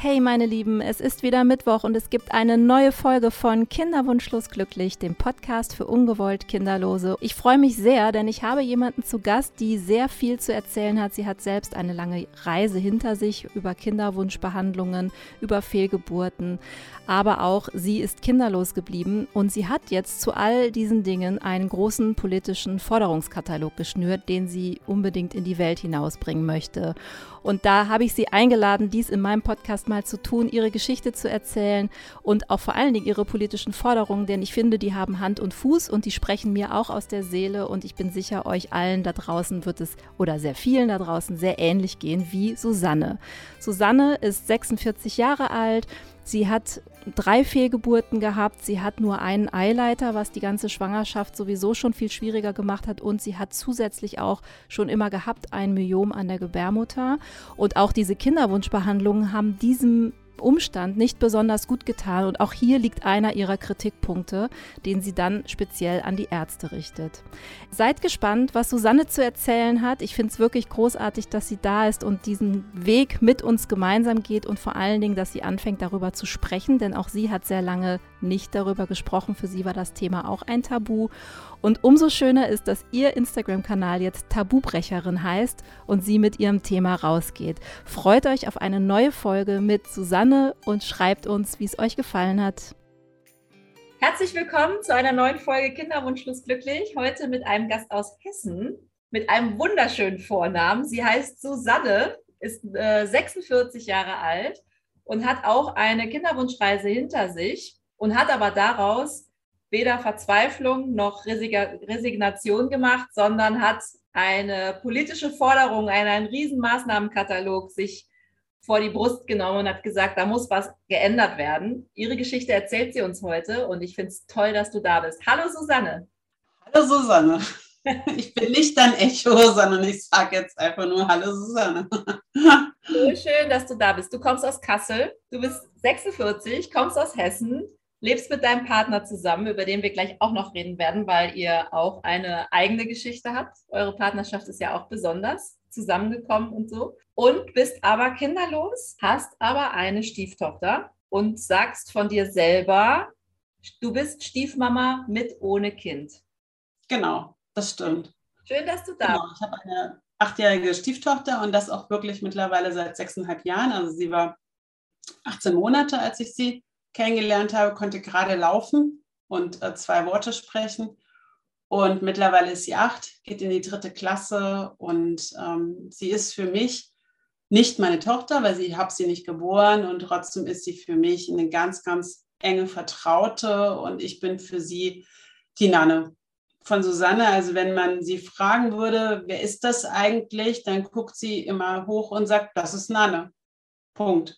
Hey meine Lieben, es ist wieder Mittwoch und es gibt eine neue Folge von Kinderwunschlos glücklich, dem Podcast für ungewollt Kinderlose. Ich freue mich sehr, denn ich habe jemanden zu Gast, die sehr viel zu erzählen hat. Sie hat selbst eine lange Reise hinter sich über Kinderwunschbehandlungen, über Fehlgeburten, aber auch sie ist kinderlos geblieben und sie hat jetzt zu all diesen Dingen einen großen politischen Forderungskatalog geschnürt, den sie unbedingt in die Welt hinausbringen möchte. Und da habe ich sie eingeladen, dies in meinem Podcast mal zu tun, ihre Geschichte zu erzählen und auch vor allen Dingen ihre politischen Forderungen, denn ich finde, die haben Hand und Fuß und die sprechen mir auch aus der Seele und ich bin sicher, euch allen da draußen wird es oder sehr vielen da draußen sehr ähnlich gehen wie Susanne. Susanne ist 46 Jahre alt, sie hat 3 Fehlgeburten gehabt, sie hat nur einen Eileiter, was die ganze Schwangerschaft sowieso schon viel schwieriger gemacht hat und sie hat zusätzlich auch schon immer gehabt ein Myom an der Gebärmutter und auch diese Kinderwunschbehandlungen haben diesem Umstand nicht besonders gut getan und auch hier liegt einer ihrer Kritikpunkte, den sie dann speziell an die Ärzte richtet. Seid gespannt, was Susanne zu erzählen hat. Ich finde es wirklich großartig, dass sie da ist und diesen Weg mit uns gemeinsam geht und vor allen Dingen, dass sie anfängt, darüber zu sprechen, denn auch sie hat sehr lange nicht darüber gesprochen. Für sie war das Thema auch ein Tabu und umso schöner ist, dass ihr Instagram-Kanal jetzt Tabubrecherin heißt und sie mit ihrem Thema rausgeht. Freut euch auf eine neue Folge mit Susanne und schreibt uns, wie es euch gefallen hat. Herzlich willkommen zu einer neuen Folge Kinderwunschlos glücklich. Heute mit einem Gast aus Hessen, mit einem wunderschönen Vornamen. Sie heißt Susanne, ist 46 Jahre alt und hat auch eine Kinderwunschreise hinter sich und hat aber daraus weder Verzweiflung noch Resignation gemacht, sondern hat eine politische Forderung, einen riesen Maßnahmenkatalog sich vor die Brust genommen und hat gesagt, da muss was geändert werden. Ihre Geschichte erzählt sie uns heute und ich finde es toll, dass du da bist. Hallo Susanne. Hallo Susanne. Ich bin nicht dein Echo, sondern ich sage jetzt einfach nur Hallo Susanne. So schön, dass du da bist. Du kommst aus Kassel, du bist 46, kommst aus Hessen, lebst mit deinem Partner zusammen, über den wir gleich auch noch reden werden, weil ihr auch eine eigene Geschichte habt. Eure Partnerschaft ist ja auch besonders zusammengekommen und so. Und bist aber kinderlos, hast aber eine Stieftochter und sagst von dir selber, du bist Stiefmama mit ohne Kind. Genau, das stimmt. Schön, dass du da bist. Genau, ich habe eine 8-jährige Stieftochter und das auch wirklich mittlerweile seit 6,5 Jahren. Also sie war 18 Monate, als ich sie kennengelernt habe, konnte gerade laufen und 2 Worte sprechen. Und mittlerweile ist sie 8, geht in die 3. Klasse und sie ist für mich nicht meine Tochter, weil ich habe sie nicht geboren und trotzdem ist sie für mich eine ganz, ganz enge Vertraute und ich bin für sie die Nanne von Susanne. Also wenn man sie fragen würde, wer ist das eigentlich, dann guckt sie immer hoch und sagt, das ist Nanne. Punkt.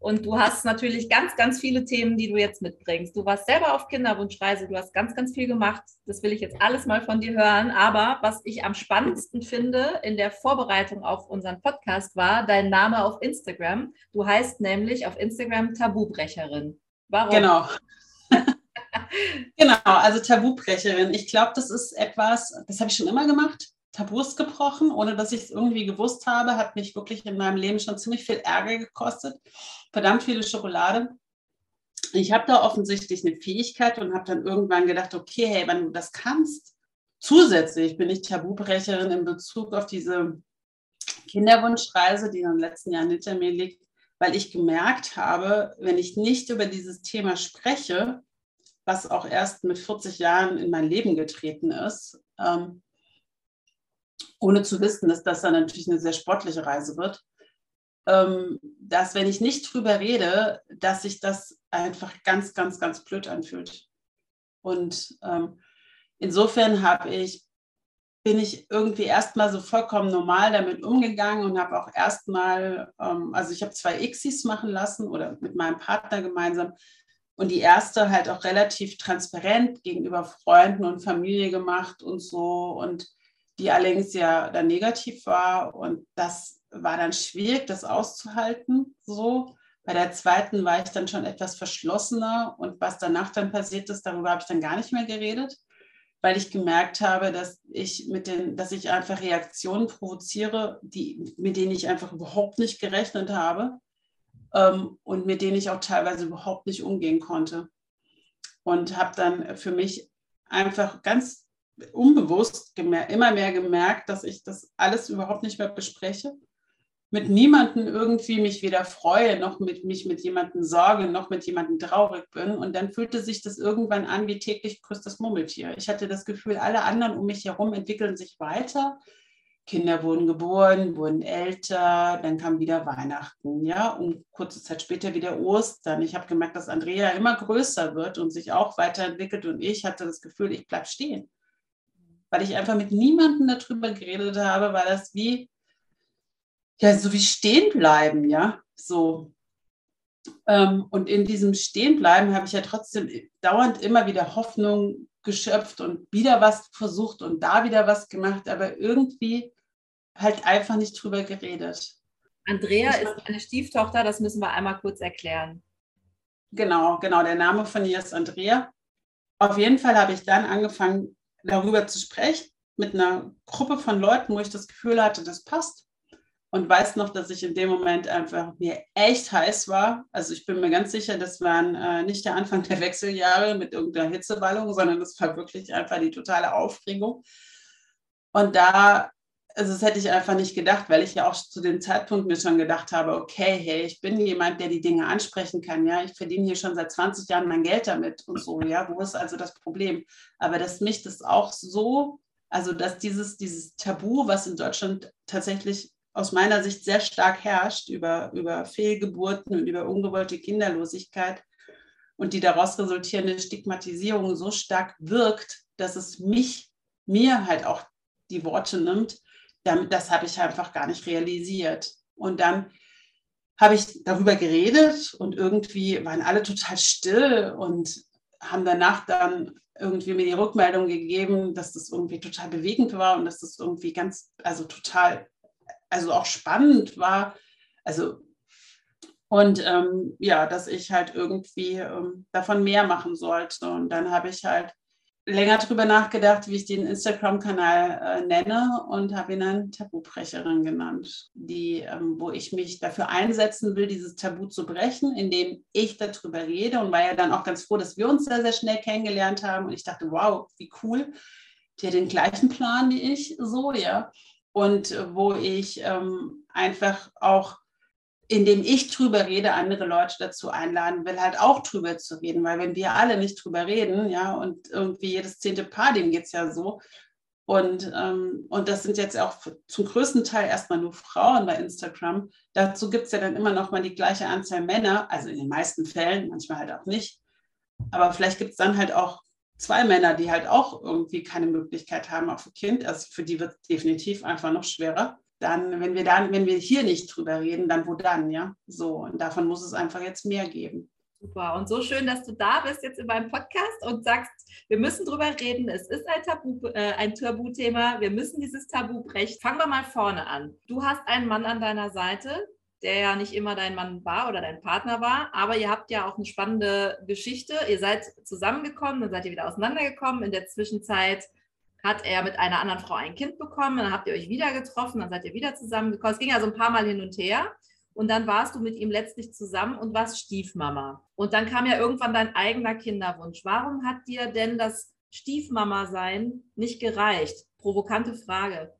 Und du hast natürlich ganz, ganz viele Themen, die du jetzt mitbringst. Du warst selber auf Kinderwunschreise, du hast ganz, ganz viel gemacht. Das will ich jetzt alles mal von dir hören. Aber was ich am spannendsten finde in der Vorbereitung auf unseren Podcast war dein Name auf Instagram. Du heißt nämlich auf Instagram Tabubrecherin. Warum? Genau. Genau, also Tabubrecherin. Ich glaube, das ist etwas, das habe ich schon immer gemacht. Tabus gebrochen, ohne dass ich es irgendwie gewusst habe, hat mich wirklich in meinem Leben schon ziemlich viel Ärger gekostet, verdammt viele Schokolade. Ich habe da offensichtlich eine Fähigkeit und habe dann irgendwann gedacht, okay, hey, wenn du das kannst, zusätzlich bin ich Tabubrecherin in Bezug auf diese Kinderwunschreise, die in den letzten Jahren hinter mir liegt, weil ich gemerkt habe, wenn ich nicht über dieses Thema spreche, was auch erst mit 40 Jahren in mein Leben getreten ist, ohne zu wissen, dass das dann natürlich eine sehr sportliche Reise wird, dass wenn ich nicht drüber rede, dass sich das einfach ganz, ganz, ganz blöd anfühlt. Und insofern bin ich irgendwie erstmal so vollkommen normal damit umgegangen und habe auch erstmal, also ich habe 2 ICSIs machen lassen oder mit meinem Partner gemeinsam und die erste halt auch relativ transparent gegenüber Freunden und Familie gemacht und so und die allerdings ja dann negativ war und das war dann schwierig, das auszuhalten so. Bei der zweiten war ich dann schon etwas verschlossener und was danach dann passiert ist, darüber habe ich dann gar nicht mehr geredet, weil ich gemerkt habe, dass ich einfach Reaktionen provoziere, mit denen ich einfach überhaupt nicht gerechnet habe und mit denen ich auch teilweise überhaupt nicht umgehen konnte. Und habe dann für mich einfach ganz unbewusst immer mehr gemerkt, dass ich das alles überhaupt nicht mehr bespreche, mit niemandem irgendwie mich weder freue, noch mit jemandem sorge, noch mit jemandem traurig bin. Und dann fühlte sich das irgendwann an wie täglich grüßt das Murmeltier. Ich hatte das Gefühl, alle anderen um mich herum entwickeln sich weiter. Kinder wurden geboren, wurden älter, dann kam wieder Weihnachten, ja, und kurze Zeit später wieder Ostern. Ich habe gemerkt, dass Andrea immer größer wird und sich auch weiterentwickelt und ich hatte das Gefühl, ich bleibe stehen, weil ich einfach mit niemandem darüber geredet habe, weil das wie, ja, so wie stehen bleiben, ja, so. Und in diesem Stehenbleiben habe ich ja trotzdem dauernd immer wieder Hoffnung geschöpft und wieder was versucht und da wieder was gemacht, aber irgendwie halt einfach nicht drüber geredet. Andrea ist eine Stieftochter, das müssen wir einmal kurz erklären. Genau, der Name von ihr ist Andrea. Auf jeden Fall habe ich dann angefangen, darüber zu sprechen, mit einer Gruppe von Leuten, wo ich das Gefühl hatte, das passt. Und weiß noch, dass ich in dem Moment einfach mir echt heiß war. Also ich bin mir ganz sicher, das waren nicht der Anfang der Wechseljahre mit irgendeiner Hitzewallung, sondern das war wirklich einfach die totale Aufregung. Und da, also das hätte ich einfach nicht gedacht, weil ich ja auch zu dem Zeitpunkt mir schon gedacht habe, okay, hey, ich bin jemand, der die Dinge ansprechen kann. Ja, ich verdiene hier schon seit 20 Jahren mein Geld damit und so. Ja, wo ist also das Problem? Aber dass mich das auch so, also dass dieses Tabu, was in Deutschland tatsächlich aus meiner Sicht sehr stark herrscht über Fehlgeburten und über ungewollte Kinderlosigkeit und die daraus resultierende Stigmatisierung so stark wirkt, dass es mir halt auch die Worte nimmt, das habe ich einfach gar nicht realisiert. Und dann habe ich darüber geredet und irgendwie waren alle total still und haben danach dann irgendwie mir die Rückmeldung gegeben, dass das irgendwie total bewegend war und dass das irgendwie ganz, also total, also auch spannend war, also und ja, dass ich halt irgendwie davon mehr machen sollte. Und dann habe ich halt länger drüber nachgedacht, wie ich den Instagram-Kanal nenne und habe ihn dann Tabubrecherin genannt, wo ich mich dafür einsetzen will, dieses Tabu zu brechen, indem ich darüber rede und war ja dann auch ganz froh, dass wir uns sehr, sehr schnell kennengelernt haben. Und ich dachte, wow, wie cool, die hat den gleichen Plan wie ich, so, ja. Und wo ich einfach auch, indem ich drüber rede, andere Leute dazu einladen will, halt auch drüber zu reden. Weil wenn wir alle nicht drüber reden, ja, und irgendwie jedes 10. Paar, dem geht es ja so. Und das sind jetzt auch zum größten Teil erstmal nur Frauen bei Instagram. Dazu gibt es ja dann immer noch mal die gleiche Anzahl Männer, also in den meisten Fällen, manchmal halt auch nicht. Aber vielleicht gibt es dann halt auch 2 Männer, die halt auch irgendwie keine Möglichkeit haben auf ein Kind, also für die wird es definitiv einfach noch schwerer. Dann, wenn wir hier nicht drüber reden, dann wo dann, ja? So, und davon muss es einfach jetzt mehr geben. Super, und so schön, dass du da bist jetzt in meinem Podcast und sagst, wir müssen drüber reden, es ist ein Tabuthema, wir müssen dieses Tabu brechen. Fangen wir mal vorne an. Du hast einen Mann an deiner Seite, der ja nicht immer dein Mann war oder dein Partner war, aber ihr habt ja auch eine spannende Geschichte. Ihr seid zusammengekommen, dann seid ihr wieder auseinandergekommen. In der Zwischenzeit hat er mit einer anderen Frau ein Kind bekommen, dann habt ihr euch wieder getroffen, dann seid ihr wieder zusammengekommen. Es ging ja so ein paar Mal hin und her und dann warst du mit ihm letztlich zusammen und warst Stiefmama. Und dann kam ja irgendwann dein eigener Kinderwunsch. Warum hat dir denn das Stiefmama-Sein nicht gereicht? Provokante Frage.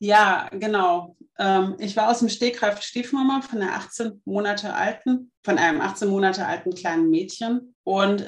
Ja, genau. Ich war aus dem Stegreif Stiefmama von einem 18 Monate alten kleinen Mädchen und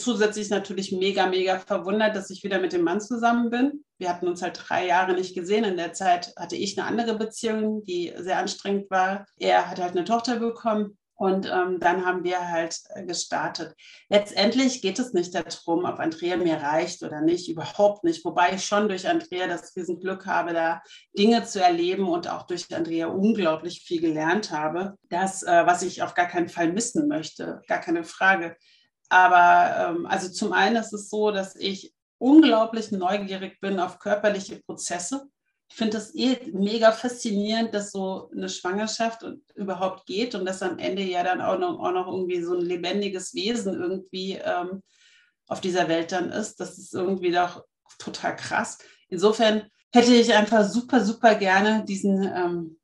zusätzlich natürlich mega, mega verwundert, dass ich wieder mit dem Mann zusammen bin. Wir hatten uns halt 3 Jahre nicht gesehen. In der Zeit hatte ich eine andere Beziehung, die sehr anstrengend war. Er hat halt eine Tochter bekommen. Und dann haben wir halt gestartet. Letztendlich geht es nicht darum, ob Andrea mir reicht oder nicht, überhaupt nicht. Wobei ich schon durch Andrea das Riesenglück habe, da Dinge zu erleben und auch durch Andrea unglaublich viel gelernt habe. Das, was ich auf gar keinen Fall missen möchte, gar keine Frage. Aber also zum einen ist es so, dass ich unglaublich neugierig bin auf körperliche Prozesse. Ich finde es mega faszinierend, dass so eine Schwangerschaft überhaupt geht und dass am Ende ja dann auch noch irgendwie so ein lebendiges Wesen irgendwie auf dieser Welt dann ist. Das ist irgendwie doch total krass. Insofern hätte ich einfach super, super gerne diesen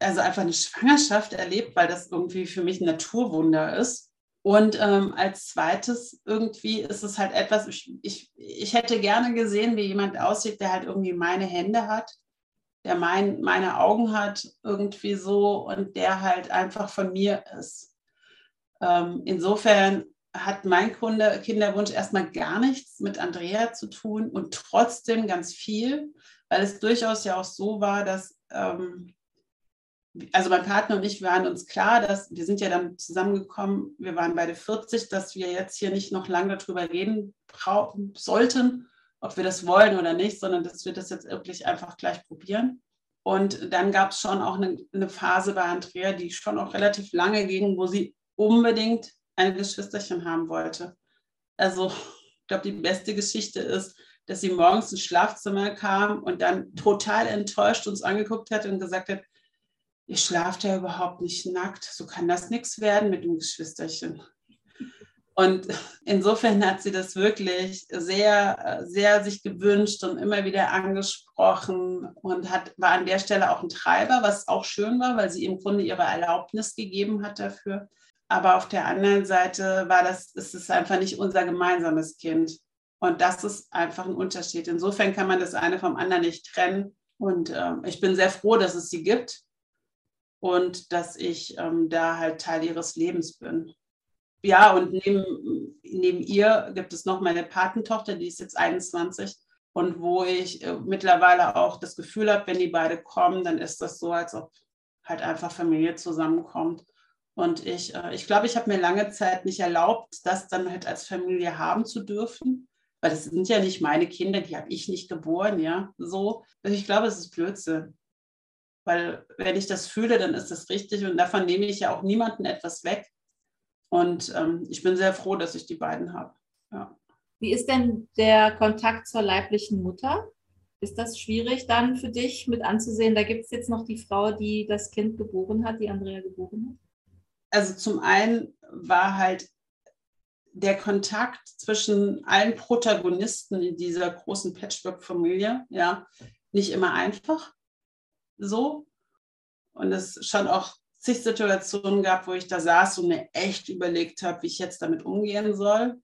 also einfach eine Schwangerschaft erlebt, weil das irgendwie für mich ein Naturwunder ist. Und als zweites irgendwie ist es halt etwas, ich hätte gerne gesehen, wie jemand aussieht, der halt irgendwie meine Hände hat, der meine Augen hat irgendwie so und der halt einfach von mir ist. Insofern hat mein Kinderwunsch erstmal gar nichts mit Andrea zu tun und trotzdem ganz viel, weil es durchaus ja auch so war, dass, also mein Partner und ich waren uns klar, dass wir sind ja dann zusammengekommen, wir waren beide 40, dass wir jetzt hier nicht noch lange darüber reden sollten, ob wir das wollen oder nicht, sondern dass wir das jetzt wirklich einfach gleich probieren. Und dann gab es schon auch eine Phase bei Andrea, die schon auch relativ lange ging, wo sie unbedingt ein Geschwisterchen haben wollte. Also ich glaube, die beste Geschichte ist, dass sie morgens ins Schlafzimmer kam und dann total enttäuscht uns angeguckt hat und gesagt hat, ihr schlaft ja überhaupt nicht nackt, so kann das nichts werden mit dem Geschwisterchen. Und insofern hat sie das wirklich sehr, sehr sich gewünscht und immer wieder angesprochen und war an der Stelle auch ein Treiber, was auch schön war, weil sie im Grunde ihre Erlaubnis gegeben hat dafür. Aber auf der anderen Seite ist es einfach nicht unser gemeinsames Kind. Und das ist einfach ein Unterschied. Insofern kann man das eine vom anderen nicht trennen. Und ich bin sehr froh, dass es sie gibt und dass ich da halt Teil ihres Lebens bin. Ja, und neben ihr gibt es noch meine Patentochter, die ist jetzt 21 und wo ich mittlerweile auch das Gefühl habe, wenn die beide kommen, dann ist das so, als ob halt einfach Familie zusammenkommt. Und ich glaube, ich habe mir lange Zeit nicht erlaubt, das dann halt als Familie haben zu dürfen, weil das sind ja nicht meine Kinder, die habe ich nicht geboren, ja, so. Also ich glaube, es ist Blödsinn, weil wenn ich das fühle, dann ist das richtig und davon nehme ich ja auch niemandem etwas weg. Und ich bin sehr froh, dass ich die beiden habe. Ja. Wie ist denn der Kontakt zur leiblichen Mutter? Ist das schwierig dann für dich mit anzusehen? Da gibt es jetzt noch die Frau, die das Kind geboren hat, die Andrea geboren hat. Also zum einen war halt der Kontakt zwischen allen Protagonisten in dieser großen Patchwork-Familie ja nicht immer einfach so. Und es schon auch zig Situationen gab, wo ich da saß und mir echt überlegt habe, wie ich jetzt damit umgehen soll.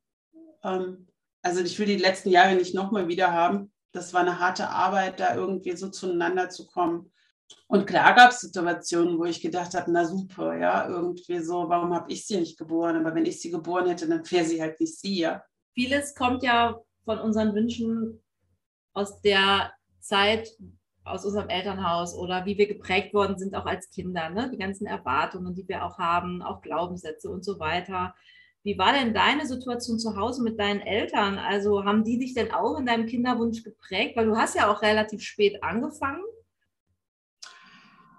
Also ich will die letzten Jahre nicht nochmal wieder haben. Das war eine harte Arbeit, da irgendwie so zueinander zu kommen. Und klar gab es Situationen, wo ich gedacht habe, na super, ja, irgendwie so, warum habe ich sie nicht geboren? Aber wenn ich sie geboren hätte, dann wäre sie halt nicht sie, ja. Vieles kommt ja von unseren Wünschen aus der Zeit, aus unserem Elternhaus oder wie wir geprägt worden sind, auch als Kinder, ne? Die ganzen Erwartungen, die wir auch haben, auch Glaubenssätze und so weiter. Wie war denn deine Situation zu Hause mit deinen Eltern? Also haben die dich denn auch in deinem Kinderwunsch geprägt? Weil du hast ja auch relativ spät angefangen.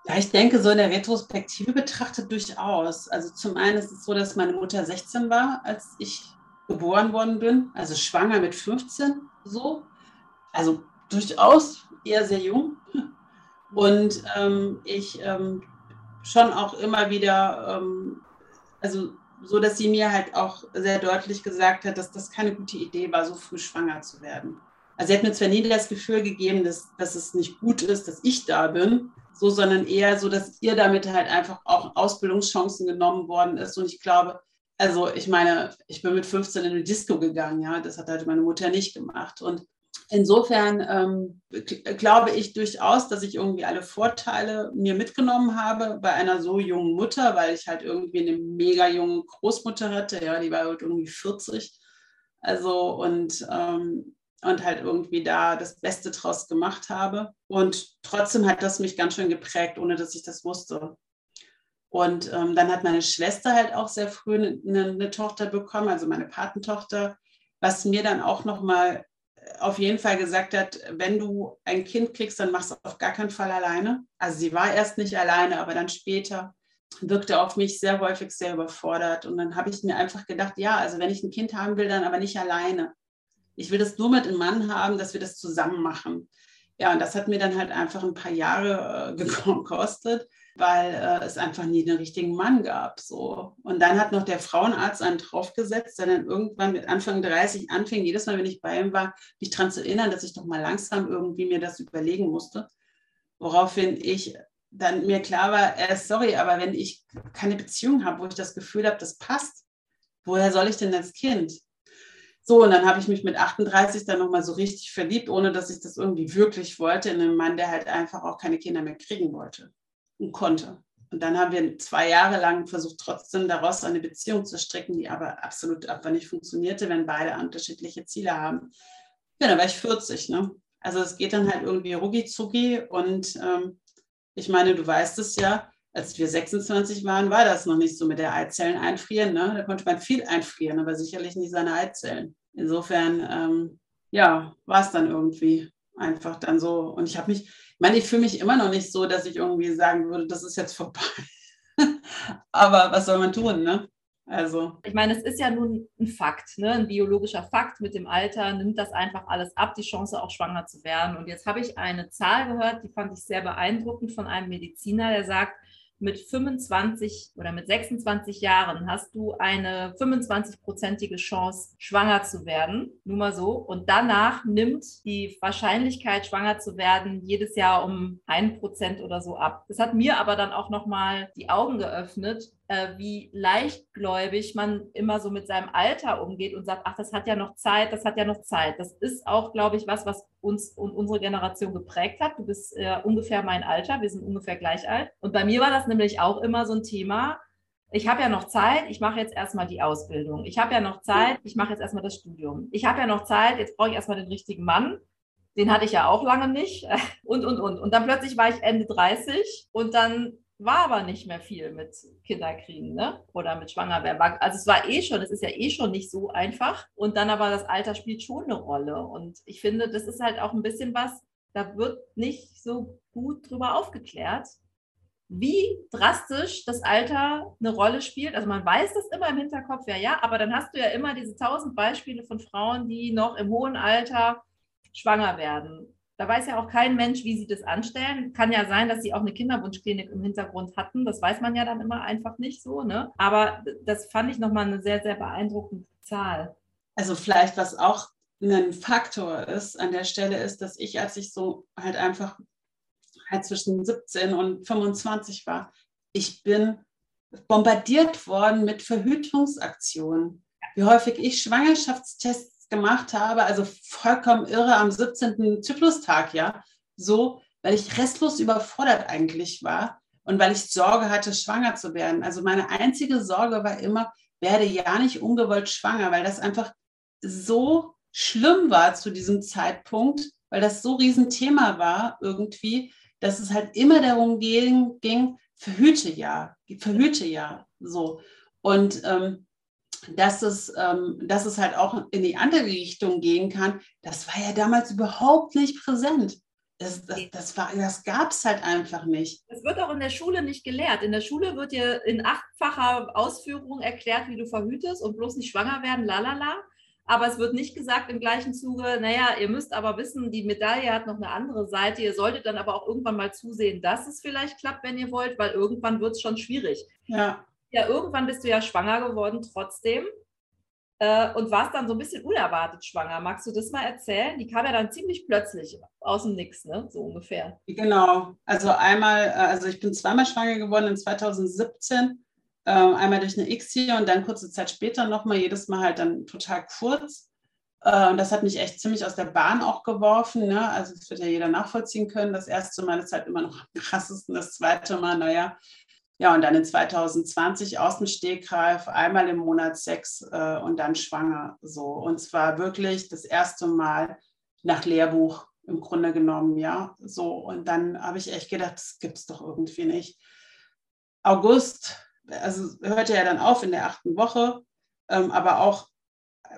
Ja, ich denke, so in der Retrospektive betrachtet durchaus. Also zum einen ist es so, dass meine Mutter 16 war, als ich geboren worden bin, also schwanger mit 15, so. Also durchaus eher sehr jung und ich schon auch immer wieder, also so, dass sie mir halt auch sehr deutlich gesagt hat, dass das keine gute Idee war, so früh schwanger zu werden. Also sie hat mir zwar nie das Gefühl gegeben, dass es nicht gut ist, dass ich da bin, so, sondern eher so, dass ihr damit halt einfach auch Ausbildungschancen genommen worden ist und ich glaube, also ich meine, ich bin mit 15 in eine Disco gegangen, ja, das hat halt meine Mutter nicht gemacht und insofern glaube ich durchaus, dass ich irgendwie alle Vorteile mir mitgenommen habe bei einer so jungen Mutter, weil ich halt irgendwie eine mega junge Großmutter hatte, ja, die war halt irgendwie 40, also und halt irgendwie da das Beste draus gemacht habe und trotzdem hat das mich ganz schön geprägt, ohne dass ich das wusste. Und dann hat meine Schwester halt auch sehr früh eine Tochter bekommen, also meine Patentochter, was mir dann auch nochmal auf jeden Fall gesagt hat, wenn du ein Kind kriegst, dann machst du auf gar keinen Fall alleine. Also sie war erst nicht alleine, aber dann später wirkte auf mich sehr häufig sehr überfordert. Und dann habe ich mir einfach gedacht, ja, also wenn ich ein Kind haben will, dann aber nicht alleine. Ich will das nur mit einem Mann haben, dass wir das zusammen machen. Ja, und das hat mir dann halt einfach ein paar Jahre gekostet, weil es einfach nie den richtigen Mann gab. So. Und dann hat noch der Frauenarzt einen draufgesetzt, der dann irgendwann mit Anfang 30 anfing, jedes Mal, wenn ich bei ihm war, mich daran zu erinnern, dass ich doch mal langsam irgendwie mir das überlegen musste. Woraufhin ich dann mir klar war, sorry, aber wenn ich keine Beziehung habe, wo ich das Gefühl habe, das passt, woher soll ich denn als Kind? So, und dann habe ich mich mit 38 dann nochmal so richtig verliebt, ohne dass ich das irgendwie wirklich wollte, in einen Mann, der halt einfach auch keine Kinder mehr kriegen wollte und konnte. Und dann haben wir 2 Jahre lang versucht, trotzdem daraus eine Beziehung zu stricken, die aber absolut einfach nicht funktionierte, wenn beide unterschiedliche Ziele haben. Ja, da war ich 40, ne? Also es geht dann halt irgendwie rucki-zucki und ich meine, du weißt es ja, als wir 26 waren, war das noch nicht so mit der Eizellen einfrieren. Ne? Da konnte man viel einfrieren, aber sicherlich nicht seine Eizellen. Insofern, ja, war es dann irgendwie einfach dann so. Und ich habe mich, ich meine, ich fühle mich immer noch nicht so, dass ich irgendwie sagen würde, das ist jetzt vorbei. Aber was soll man tun, ne? Also. Ich meine, es ist ja nun ein Fakt, ne? Ein biologischer Fakt mit dem Alter, nimmt das einfach alles ab, die Chance auch schwanger zu werden. Und jetzt habe ich eine Zahl gehört, die fand ich sehr beeindruckend von einem Mediziner, der sagt, mit 25 oder mit 26 Jahren hast du eine 25-prozentige Chance, schwanger zu werden, nur mal so. Und danach nimmt die Wahrscheinlichkeit, schwanger zu werden, jedes Jahr um 1% oder so ab. Das hat mir aber dann auch nochmal die Augen geöffnet, wie leichtgläubig man immer so mit seinem Alter umgeht und sagt, ach, das hat ja noch Zeit, das hat ja noch Zeit. Das ist auch, glaube ich, was uns und unsere Generation geprägt hat. Du bist ungefähr mein Alter, wir sind ungefähr gleich alt. Und bei mir war das nämlich auch immer so ein Thema, ich habe ja noch Zeit, ich mache jetzt erstmal die Ausbildung. Ich habe ja noch Zeit, ich mache jetzt erstmal das Studium. Ich habe ja noch Zeit, jetzt brauche ich erstmal den richtigen Mann. Den hatte ich ja auch lange nicht und. Und dann plötzlich war ich Ende 30 und dann war aber nicht mehr viel mit Kinderkriegen, ne? Oder mit Schwangerwerden. Also es war es ist ja schon nicht so einfach. Und dann aber das Alter spielt schon eine Rolle. Und ich finde, das ist halt auch ein bisschen was, da wird nicht so gut drüber aufgeklärt, wie drastisch das Alter eine Rolle spielt. Also man weiß das immer im Hinterkopf, ja, aber dann hast du ja immer diese 1000 Beispiele von Frauen, die noch im hohen Alter schwanger werden. Da weiß ja auch kein Mensch, wie sie das anstellen. Kann ja sein, dass sie auch eine Kinderwunschklinik im Hintergrund hatten. Das weiß man ja dann immer einfach nicht so, ne? Aber das fand ich nochmal eine sehr, sehr beeindruckende Zahl. Also vielleicht, was auch ein Faktor ist an der Stelle, ist, dass ich, als ich so halt einfach halt zwischen 17 und 25 war, ich bin bombardiert worden mit Verhütungsaktionen. Wie häufig ich Schwangerschaftstests gemacht habe, also vollkommen irre am 17. Zyklustag, ja, so, weil ich restlos überfordert eigentlich war und weil ich Sorge hatte, schwanger zu werden. Also meine einzige Sorge war immer, werde ja nicht ungewollt schwanger, weil das einfach so schlimm war zu diesem Zeitpunkt, weil das so ein Riesenthema war irgendwie, dass es halt immer darum ging, verhüte ja, so. Und dass es halt auch in die andere Richtung gehen kann, das war ja damals überhaupt nicht präsent. Das gab es halt einfach nicht. Das wird auch in der Schule nicht gelehrt. In der Schule wird dir in 8-facher Ausführung erklärt, wie du verhütest und bloß nicht schwanger werden, lalala. Aber es wird nicht gesagt im gleichen Zuge, naja, ihr müsst aber wissen, die Medaille hat noch eine andere Seite. Ihr solltet dann aber auch irgendwann mal zusehen, dass es vielleicht klappt, wenn ihr wollt, weil irgendwann wird es schon schwierig. Ja. Ja, irgendwann bist du ja schwanger geworden trotzdem und warst dann so ein bisschen unerwartet schwanger. Magst du das mal erzählen? Die kam ja dann ziemlich plötzlich aus dem Nix, ne? So ungefähr. Genau, also ich bin zweimal schwanger geworden in 2017, einmal durch eine ICSI und dann kurze Zeit später nochmal, jedes Mal halt dann total kurz. Das hat mich echt ziemlich aus der Bahn auch geworfen, ne? Also das wird ja jeder nachvollziehen können. Das erste Mal ist halt immer noch am krassesten, das zweite Mal, naja. Ja, und dann in 2020 aus dem Stegreif, einmal im Monat Sex und dann schwanger. So. Und zwar wirklich das erste Mal nach Lehrbuch im Grunde genommen, ja. So. Und dann habe ich echt gedacht, das gibt es doch irgendwie nicht. August, also hörte ja dann auf in der 8. Woche, aber auch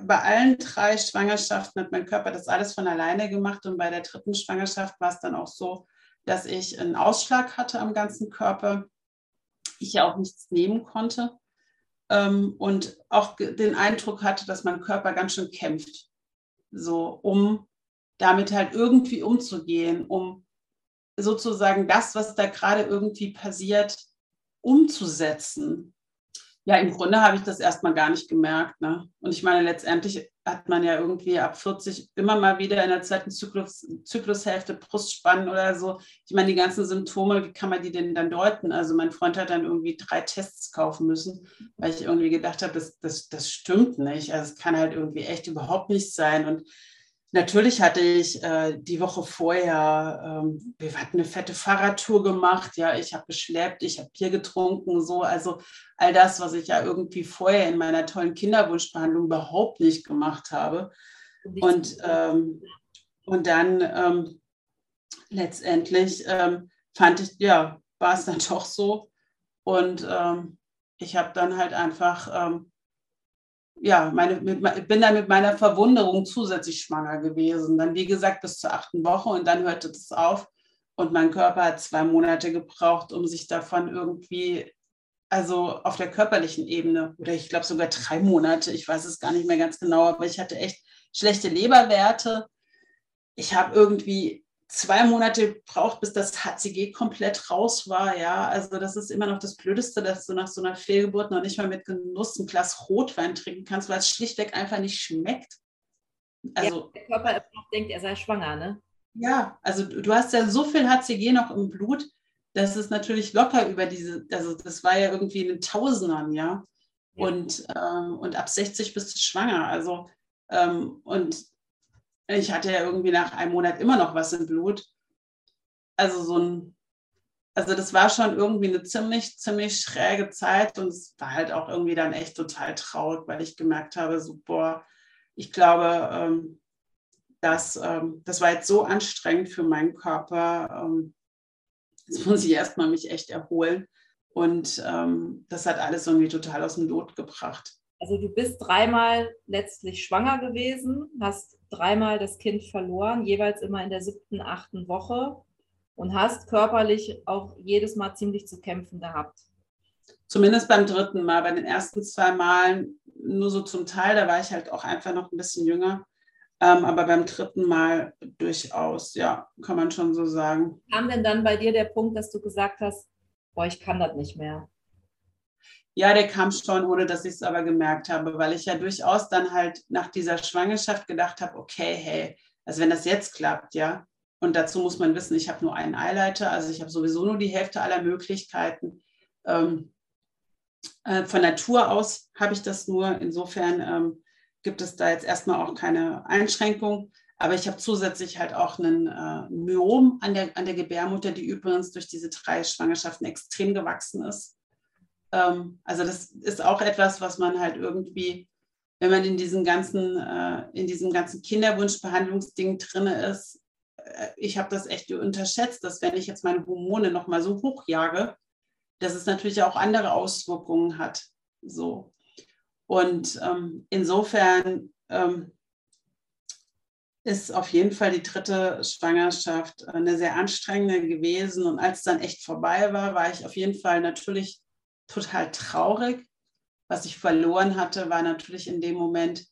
bei allen 3 Schwangerschaften hat mein Körper das alles von alleine gemacht. Und bei der 3. Schwangerschaft war es dann auch so, dass ich einen Ausschlag hatte am ganzen Körper. Ich ja auch nichts nehmen konnte und auch den Eindruck hatte, dass mein Körper ganz schön kämpft, so um damit halt irgendwie umzugehen, um sozusagen das, was da gerade irgendwie passiert, umzusetzen. Ja, im Grunde habe ich das erstmal gar nicht gemerkt. Ne? Und ich meine, letztendlich hat man ja irgendwie ab 40 immer mal wieder in der zweiten Zyklushälfte Brustspannen oder so. Ich meine, die ganzen Symptome, wie kann man die denn dann deuten? Also mein Freund hat dann irgendwie 3 Tests kaufen müssen, weil ich irgendwie gedacht habe, das stimmt nicht. Also es kann halt irgendwie echt überhaupt nicht sein. Und natürlich hatte ich die Woche vorher, wir hatten eine fette Fahrradtour gemacht, ja, ich habe geschleppt, ich habe Bier getrunken, so, also all das, was ich ja irgendwie vorher in meiner tollen Kinderwunschbehandlung überhaupt nicht gemacht habe. Und dann letztendlich fand ich, ja, war es dann doch so. Und ich habe dann halt einfach... bin dann mit meiner Verwunderung zusätzlich schwanger gewesen. Dann, wie gesagt, bis zur 8. Woche und dann hörte das auf. Und mein Körper hat 2 Monate gebraucht, um sich davon irgendwie, also auf der körperlichen Ebene, oder ich glaube sogar 3 Monate, ich weiß es gar nicht mehr ganz genau, aber ich hatte echt schlechte Leberwerte. Ich habe irgendwie 2 Monate gebraucht, bis das HCG komplett raus war, ja, also das ist immer noch das Blödeste, dass du nach so einer Fehlgeburt noch nicht mal mit Genuss ein Glas Rotwein trinken kannst, weil es schlichtweg einfach nicht schmeckt. Also, ja, der Körper immer noch denkt, er sei schwanger, ne? Ja, also du hast ja so viel HCG noch im Blut, dass es natürlich locker über diese, also das war ja irgendwie in den Tausendern, ja, ja. Und ab 60 bist du schwanger, also und ich hatte ja irgendwie nach einem Monat immer noch was im Blut. Also also das war schon irgendwie eine ziemlich, ziemlich schräge Zeit und es war halt auch irgendwie dann echt total traurig, weil ich gemerkt habe, so boah, ich glaube, das war jetzt so anstrengend für meinen Körper. Jetzt muss ich erstmal mich echt erholen und das hat alles irgendwie total aus dem Lot gebracht. Also du bist 3-mal letztlich schwanger gewesen, hast 3-mal das Kind verloren, jeweils immer in der 7., 8. Woche und hast körperlich auch jedes Mal ziemlich zu kämpfen gehabt. Zumindest beim 3. Mal, bei den ersten 2 Malen nur so zum Teil, da war ich halt auch einfach noch ein bisschen jünger, aber beim 3. Mal durchaus, ja, kann man schon so sagen. Kam denn dann bei dir der Punkt, dass du gesagt hast, boah, ich kann das nicht mehr? Ja, der kam schon, ohne dass ich es aber gemerkt habe, weil ich ja durchaus dann halt nach dieser Schwangerschaft gedacht habe, okay, hey, also wenn das jetzt klappt, ja, und dazu muss man wissen, ich habe nur einen Eileiter, also ich habe sowieso nur die Hälfte aller Möglichkeiten. Von Natur aus habe ich das nur, insofern gibt es da jetzt erstmal auch keine Einschränkung, aber ich habe zusätzlich halt auch einen Myom an der Gebärmutter, die übrigens durch diese 3 Schwangerschaften extrem gewachsen ist. Also das ist auch etwas, was man halt irgendwie, wenn man in diesem ganzen Kinderwunschbehandlungsding drin ist, ich habe das echt unterschätzt, dass wenn ich jetzt meine Hormone nochmal so hochjage, dass es natürlich auch andere Auswirkungen hat. So. Und insofern ist auf jeden Fall die 3. Schwangerschaft eine sehr anstrengende gewesen. Und als es dann echt vorbei war, war ich auf jeden Fall natürlich total traurig. Was ich verloren hatte, war natürlich in dem Moment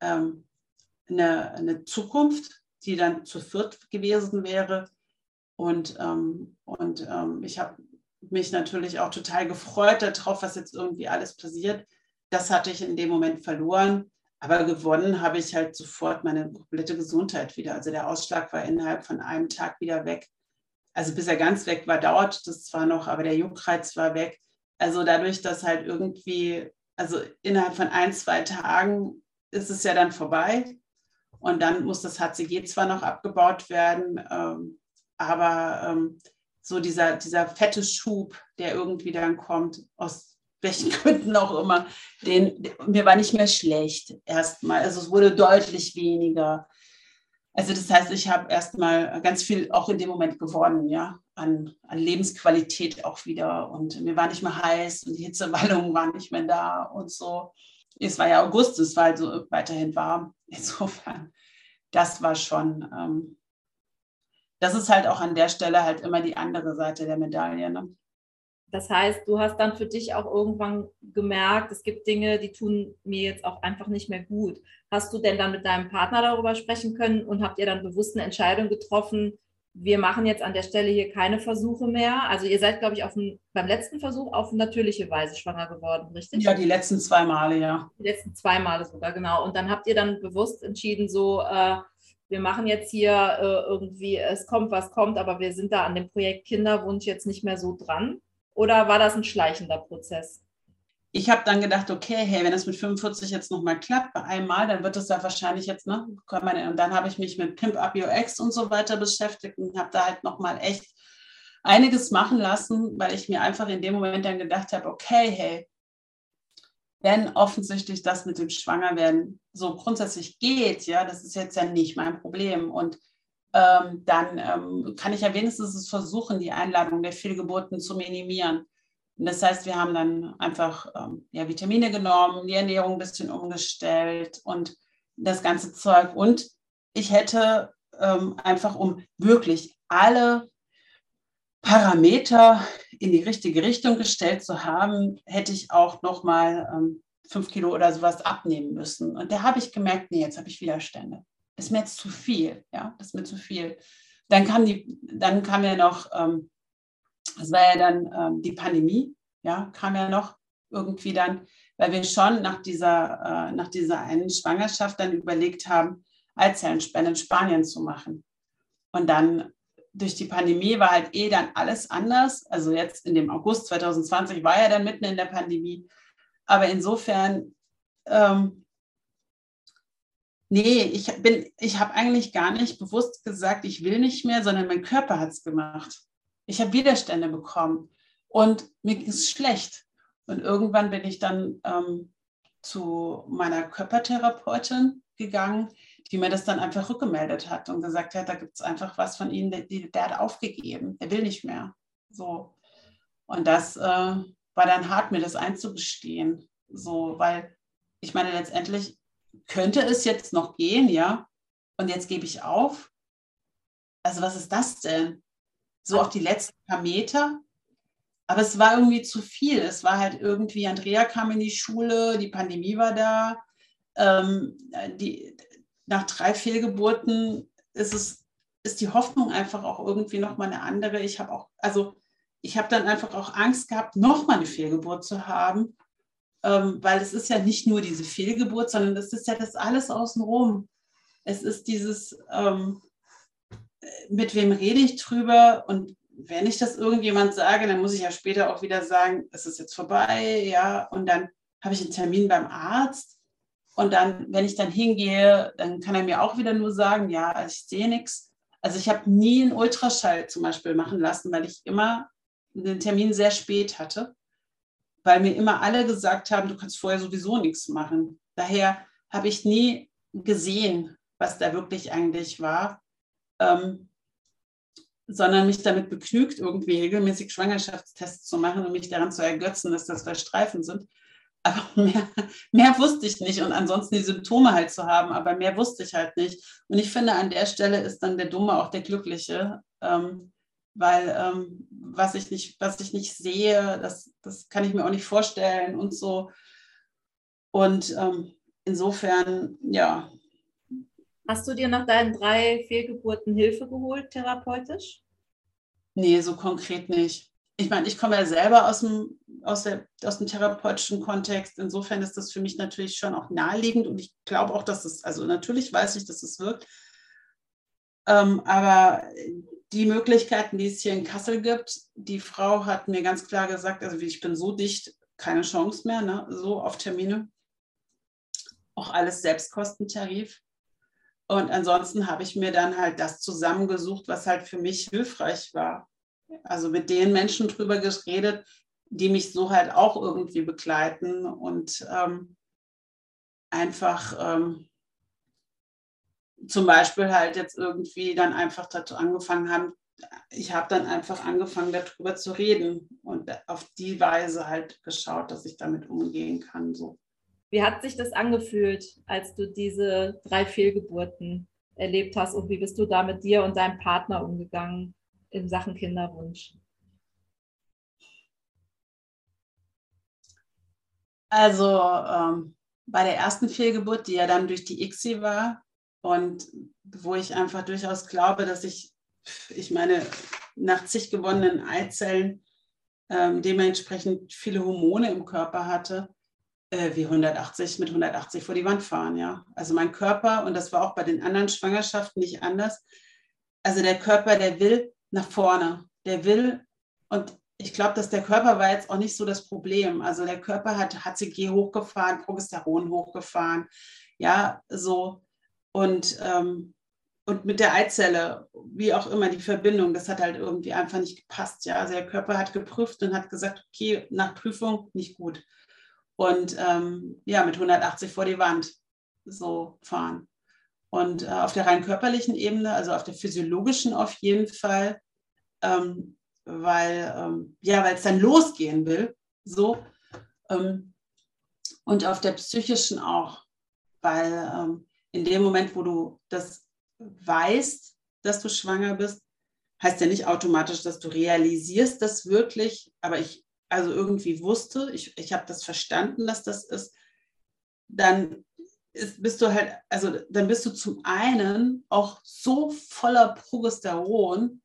eine Zukunft, die dann zu 4 gewesen wäre. Und ich habe mich natürlich auch total gefreut darauf, was jetzt irgendwie alles passiert. Das hatte ich in dem Moment verloren. Aber gewonnen habe ich halt sofort meine komplette Gesundheit wieder. Also der Ausschlag war innerhalb von einem Tag wieder weg. Also bis er ganz weg war, dauert das zwar noch, aber der Juckreiz war weg. Also dadurch, dass halt irgendwie, also innerhalb von 1, 2 Tagen ist es ja dann vorbei und dann muss das HCG zwar noch abgebaut werden, aber so dieser fette Schub, der irgendwie dann kommt, aus welchen Gründen auch immer, mir war nicht mehr schlecht erstmal, also es wurde deutlich weniger. Also das heißt, ich habe erstmal ganz viel auch in dem Moment gewonnen, ja, an Lebensqualität auch wieder. Und mir war nicht mehr heiß und die Hitzewallungen waren nicht mehr da und so. Es war ja August, es war also weiterhin warm. Insofern, das war schon, das ist halt auch an der Stelle halt immer die andere Seite der Medaille, ne? Das heißt, du hast dann für dich auch irgendwann gemerkt, es gibt Dinge, die tun mir jetzt auch einfach nicht mehr gut. Hast du denn dann mit deinem Partner darüber sprechen können und habt ihr dann bewusst eine Entscheidung getroffen, wir machen jetzt an der Stelle hier keine Versuche mehr. Also ihr seid, glaube ich, beim letzten Versuch auf natürliche Weise schwanger geworden, richtig? Ja, die letzten zwei Male, ja. Die letzten zwei Male sogar, genau. Und dann habt ihr dann bewusst entschieden, so, wir machen jetzt hier irgendwie, es kommt, was kommt, aber wir sind da an dem Projekt Kinderwunsch jetzt nicht mehr so dran. Oder war das ein schleichender Prozess? Ich habe dann gedacht, okay, hey, wenn das mit 45 jetzt nochmal klappt, bei einem Mal, dann wird das da wahrscheinlich jetzt, ne? Und dann habe ich mich mit Pimp Up Your Ex und so weiter beschäftigt und habe da halt nochmal echt einiges machen lassen, weil ich mir einfach in dem Moment dann gedacht habe, okay, hey, wenn offensichtlich das mit dem Schwangerwerden so grundsätzlich geht, ja, das ist jetzt ja nicht mein Problem. Und dann kann ich ja wenigstens es versuchen, die Einladung der Fehlgeburten zu minimieren. Und das heißt, wir haben dann einfach ja, Vitamine genommen, die Ernährung ein bisschen umgestellt und das ganze Zeug. Und ich hätte einfach, um wirklich alle Parameter in die richtige Richtung gestellt zu haben, hätte ich auch nochmal 5 Kilo oder sowas abnehmen müssen. Und da habe ich gemerkt, nee, jetzt habe ich Widerstände. Das ist mir jetzt zu viel. Ja, das ist mir zu viel. Dann kam ja noch... Das war ja dann die Pandemie, ja, kam ja noch irgendwie dann, weil wir schon nach dieser einen Schwangerschaft dann überlegt haben, Eizellenspende in Spanien zu machen. Und dann durch die Pandemie war halt dann alles anders. Also jetzt in dem August 2020 war ja dann mitten in der Pandemie. Aber insofern, nee, ich habe eigentlich gar nicht bewusst gesagt, ich will nicht mehr, sondern mein Körper hat es gemacht. Ich habe Widerstände bekommen und mir ging es schlecht. Und irgendwann bin ich dann zu meiner Körpertherapeutin gegangen, die mir das dann einfach rückgemeldet hat und gesagt hat, da gibt es einfach was von Ihnen, der hat aufgegeben, der will nicht mehr. So. Und das war dann hart, mir das einzugestehen. So, weil ich meine, letztendlich könnte es jetzt noch gehen, ja, und jetzt gebe ich auf. Also was ist das denn? So auch die letzten paar Meter. Aber es war irgendwie zu viel. Es war halt irgendwie, Andrea kam in die Schule, die Pandemie war da. Nach 3 Fehlgeburten ist die Hoffnung einfach auch irgendwie nochmal eine andere. Ich habe dann einfach auch Angst gehabt, nochmal eine Fehlgeburt zu haben, weil es ist ja nicht nur diese Fehlgeburt, sondern es ist ja das alles außenrum. Es ist dieses... mit wem rede ich drüber? Und wenn ich das irgendjemand sage, dann muss ich ja später auch wieder sagen, es ist jetzt vorbei, ja. Und dann habe ich einen Termin beim Arzt. Und dann, wenn ich dann hingehe, dann kann er mir auch wieder nur sagen, ja, ich sehe nichts. Also ich habe nie einen Ultraschall zum Beispiel machen lassen, weil ich immer den Termin sehr spät hatte, weil mir immer alle gesagt haben, du kannst vorher sowieso nichts machen. Daher habe ich nie gesehen, was da wirklich eigentlich war. Sondern mich damit begnügt, irgendwie regelmäßig Schwangerschaftstests zu machen und mich daran zu ergötzen, dass das zwei Streifen sind. Aber mehr wusste ich nicht und ansonsten die Symptome halt zu haben, aber mehr wusste ich halt nicht. Und ich finde, an der Stelle ist dann der Dumme auch der Glückliche, weil was ich nicht sehe, das kann ich mir auch nicht vorstellen und so. Und insofern, ja. Hast du dir nach deinen 3 Fehlgeburten Hilfe geholt, therapeutisch? Nee, so konkret nicht. Ich meine, ich komme ja selber aus dem therapeutischen Kontext. Insofern ist das für mich natürlich schon auch naheliegend und ich glaube auch, dass es, also natürlich weiß ich, dass es wirkt. Aber die Möglichkeiten, die es hier in Kassel gibt, die Frau hat mir ganz klar gesagt, also ich bin so dicht, keine Chance mehr, ne? So auf Termine. Auch alles Selbstkostentarif. Und ansonsten habe ich mir dann halt das zusammengesucht, was halt für mich hilfreich war. Also mit den Menschen drüber geredet, die mich so halt auch irgendwie begleiten und einfach zum Beispiel halt jetzt irgendwie dann einfach dazu angefangen haben, ich habe dann einfach angefangen darüber zu reden und auf die Weise halt geschaut, dass ich damit umgehen kann, so. Wie hat sich das angefühlt, als du diese 3 Fehlgeburten erlebt hast und wie bist du da mit dir und deinem Partner umgegangen in Sachen Kinderwunsch? Also bei der ersten Fehlgeburt, die ja dann durch die ICSI war und wo ich einfach durchaus glaube, dass ich ich meine, nach zig gewonnenen Eizellen dementsprechend viele Hormone im Körper hatte, wie 180 vor die Wand fahren, ja. Also mein Körper, und das war auch bei den anderen Schwangerschaften nicht anders, also der Körper, der will nach vorne, der will, und ich glaube, dass der Körper war jetzt auch nicht so das Problem. Also der Körper hat HCG hochgefahren, Progesteron hochgefahren, ja, so, und mit der Eizelle, wie auch immer, die Verbindung, das hat halt irgendwie einfach nicht gepasst, ja. Also der Körper hat geprüft und hat gesagt, okay, nach Prüfung nicht gut. Und ja, mit 180 vor die Wand so fahren. Und auf der rein körperlichen Ebene, also auf der physiologischen auf jeden Fall, weil es dann losgehen will, so. Und auf der psychischen auch, weil in dem Moment, wo du das weißt, dass du schwanger bist, heißt ja nicht automatisch, dass du realisierst das wirklich, aber irgendwie wusste, ich habe das verstanden, dass das ist, dann bist du zum einen auch so voller Progesteron.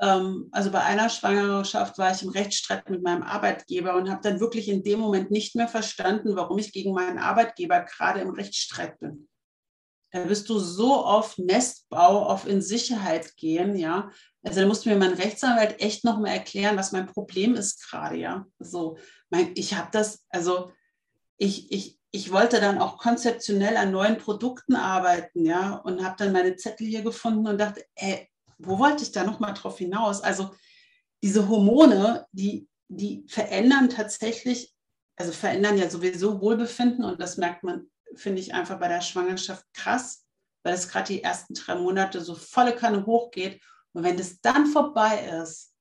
Also bei einer Schwangerschaft war ich im Rechtsstreit mit meinem Arbeitgeber und habe dann wirklich in dem Moment nicht mehr verstanden, warum ich gegen meinen Arbeitgeber gerade im Rechtsstreit bin. Da bist du so auf Nestbau, auf in Sicherheit gehen, ja. Also da musste mir mein Rechtsanwalt echt nochmal erklären, was mein Problem ist gerade, ja. So, ich wollte dann auch konzeptionell an neuen Produkten arbeiten, ja. Und habe dann meine Zettel hier gefunden und dachte, wo wollte ich da nochmal drauf hinaus? Also diese Hormone, die verändern tatsächlich, also verändern ja sowieso Wohlbefinden, und das merkt man, finde ich, einfach bei der Schwangerschaft krass, weil es gerade die ersten 3 Monate so volle Kanne hochgeht. Und wenn das dann vorbei ist,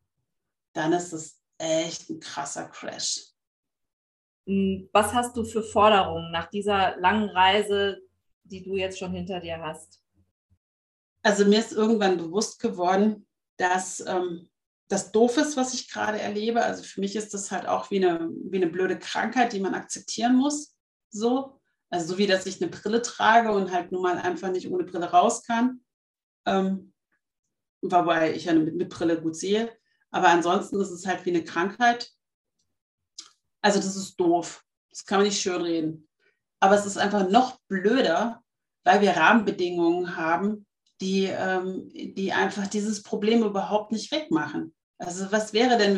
dann ist es echt ein krasser Crash. Was hast du für Forderungen nach dieser langen Reise, die du jetzt schon hinter dir hast? Also mir ist irgendwann bewusst geworden, dass das doof ist, was ich gerade erlebe. Also für mich ist das halt auch wie eine blöde Krankheit, die man akzeptieren muss, so. Also so wie, dass ich eine Brille trage und halt nun mal einfach nicht ohne Brille raus kann. Wobei ich ja mit Brille gut sehe. Aber ansonsten ist es halt wie eine Krankheit. Also das ist doof. Das kann man nicht schönreden. Aber es ist einfach noch blöder, weil wir Rahmenbedingungen haben, die einfach dieses Problem überhaupt nicht wegmachen. Also was wäre denn,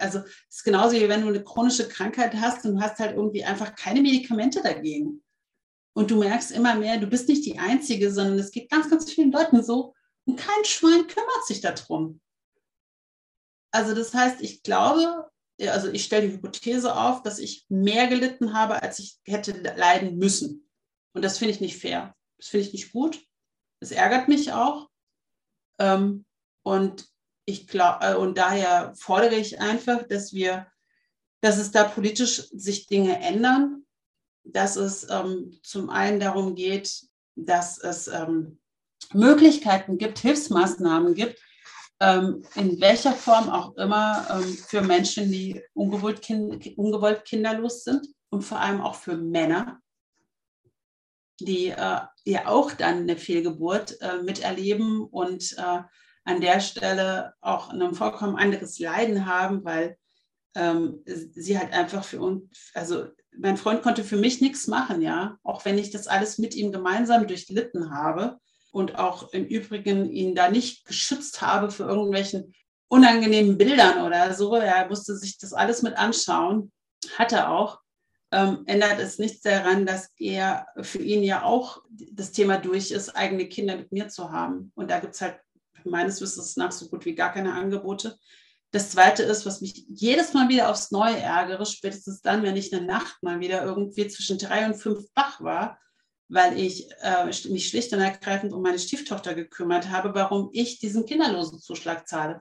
also es ist genauso, wie wenn du eine chronische Krankheit hast und hast halt irgendwie einfach keine Medikamente dagegen. Und du merkst immer mehr, du bist nicht die Einzige, sondern es geht ganz, ganz vielen Leuten so, und kein Schwein kümmert sich darum. Also das heißt, ich glaube, also ich stelle die Hypothese auf, dass ich mehr gelitten habe, als ich hätte leiden müssen. Und das finde ich nicht fair. Das finde ich nicht gut. Das ärgert mich auch. Und daher fordere ich einfach, dass es da politisch sich Dinge ändern, dass es zum einen darum geht, dass es Möglichkeiten gibt, Hilfsmaßnahmen gibt, in welcher Form auch immer, für Menschen, die ungewollt kinderlos sind, und vor allem auch für Männer, die ja auch dann eine Fehlgeburt miterleben und an der Stelle auch ein vollkommen anderes Leiden haben, weil sie halt einfach für uns, also mein Freund konnte für mich nichts machen, ja, auch wenn ich das alles mit ihm gemeinsam durchlitten habe und auch im Übrigen ihn da nicht geschützt habe für irgendwelchen unangenehmen Bildern oder so. Er musste sich das alles mit anschauen, hat er auch. Ändert es nichts daran, dass er für ihn ja auch das Thema durch ist, eigene Kinder mit mir zu haben. Und da gibt es halt meines Wissens nach so gut wie gar keine Angebote. Das Zweite ist, was mich jedes Mal wieder aufs Neue ärgere, spätestens dann, wenn ich eine Nacht mal wieder irgendwie zwischen 3 und 5 wach war, weil ich mich schlicht und ergreifend um meine Stieftochter gekümmert habe, warum ich diesen Kinderlosenzuschlag zahle.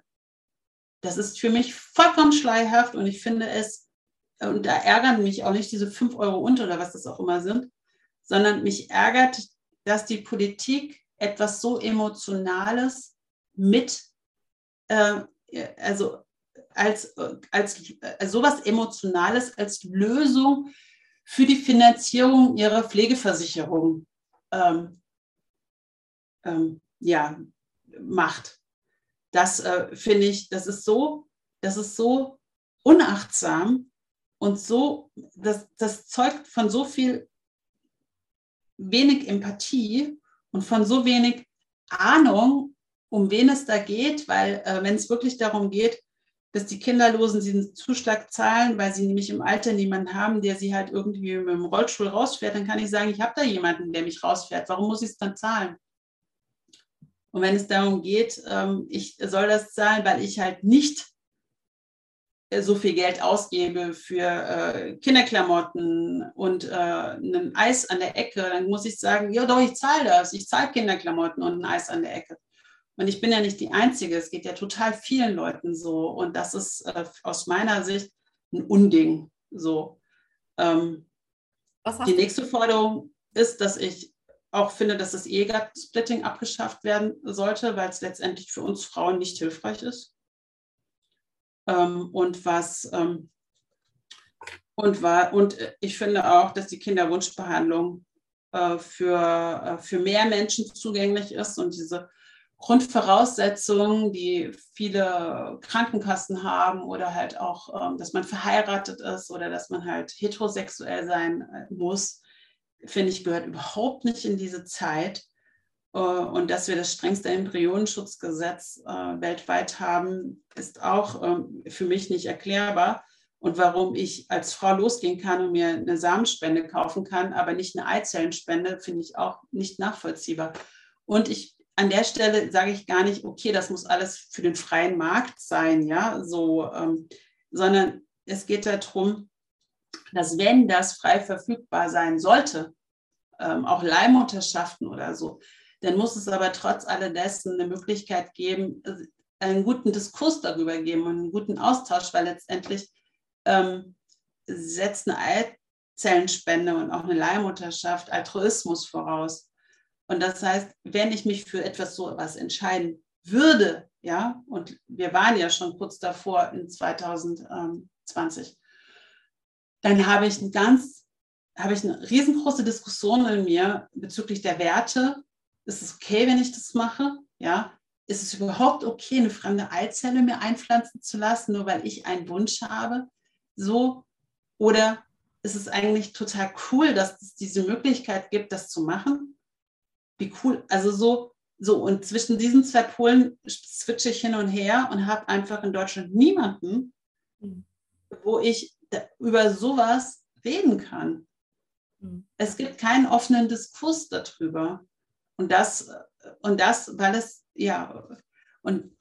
Das ist für mich vollkommen schleierhaft, und ich finde es, und da ärgern mich auch nicht diese 5 Euro und oder was das auch immer sind, sondern mich ärgert, dass die Politik etwas so Emotionales sowas Emotionales als Lösung für die Finanzierung ihrer Pflegeversicherung macht. Das finde ich, das ist so unachtsam und so, das zeugt von so viel wenig Empathie und von so wenig Ahnung, um wen es da geht, weil wenn es wirklich darum geht, dass die Kinderlosen diesen Zuschlag zahlen, weil sie nämlich im Alter niemanden haben, der sie halt irgendwie mit dem Rollstuhl rausfährt, dann kann ich sagen, ich habe da jemanden, der mich rausfährt. Warum muss ich es dann zahlen? Und wenn es darum geht, ich soll das zahlen, weil ich halt nicht so viel Geld ausgebe für Kinderklamotten und ein Eis an der Ecke, dann muss ich sagen, ja doch, ich zahle das. Ich zahle Kinderklamotten und ein Eis an der Ecke. Und ich bin ja nicht die Einzige, es geht ja total vielen Leuten so. Und das ist aus meiner Sicht ein Unding. So. Die nächste Forderung ist, dass ich auch finde, dass das Ehegattensplitting abgeschafft werden sollte, weil es letztendlich für uns Frauen nicht hilfreich ist. Und ich finde auch, dass die Kinderwunschbehandlung für mehr Menschen zugänglich ist und diese Grundvoraussetzungen, die viele Krankenkassen haben oder halt auch, dass man verheiratet ist oder dass man halt heterosexuell sein muss, finde ich, gehört überhaupt nicht in diese Zeit. Und dass wir das strengste Embryonenschutzgesetz weltweit haben, ist auch für mich nicht erklärbar. Und warum ich als Frau losgehen kann und mir eine Samenspende kaufen kann, aber nicht eine Eizellenspende, finde ich auch nicht nachvollziehbar. Und an der Stelle sage ich gar nicht, okay, das muss alles für den freien Markt sein, ja, so, sondern es geht darum, dass wenn das frei verfügbar sein sollte, auch Leihmutterschaften oder so, dann muss es aber trotz alledessen eine Möglichkeit geben, einen guten Diskurs darüber geben und einen guten Austausch, weil letztendlich setzt eine Eizellenspende und auch eine Leihmutterschaft Altruismus voraus. Und das heißt, wenn ich mich für etwas so etwas entscheiden würde, ja, und wir waren ja schon kurz davor in 2020, dann habe ich eine riesengroße Diskussion in mir bezüglich der Werte. Ist es okay, wenn ich das mache? Ja? Ist es überhaupt okay, eine fremde Eizelle mir einpflanzen zu lassen, nur weil ich einen Wunsch habe? So, oder ist es eigentlich total cool, dass es diese Möglichkeit gibt, das zu machen? Wie cool, also so und zwischen diesen zwei Polen switche ich hin und her und habe einfach in Deutschland niemanden, wo ich über sowas reden kann. Es gibt keinen offenen Diskurs darüber und das, weil es, ja, und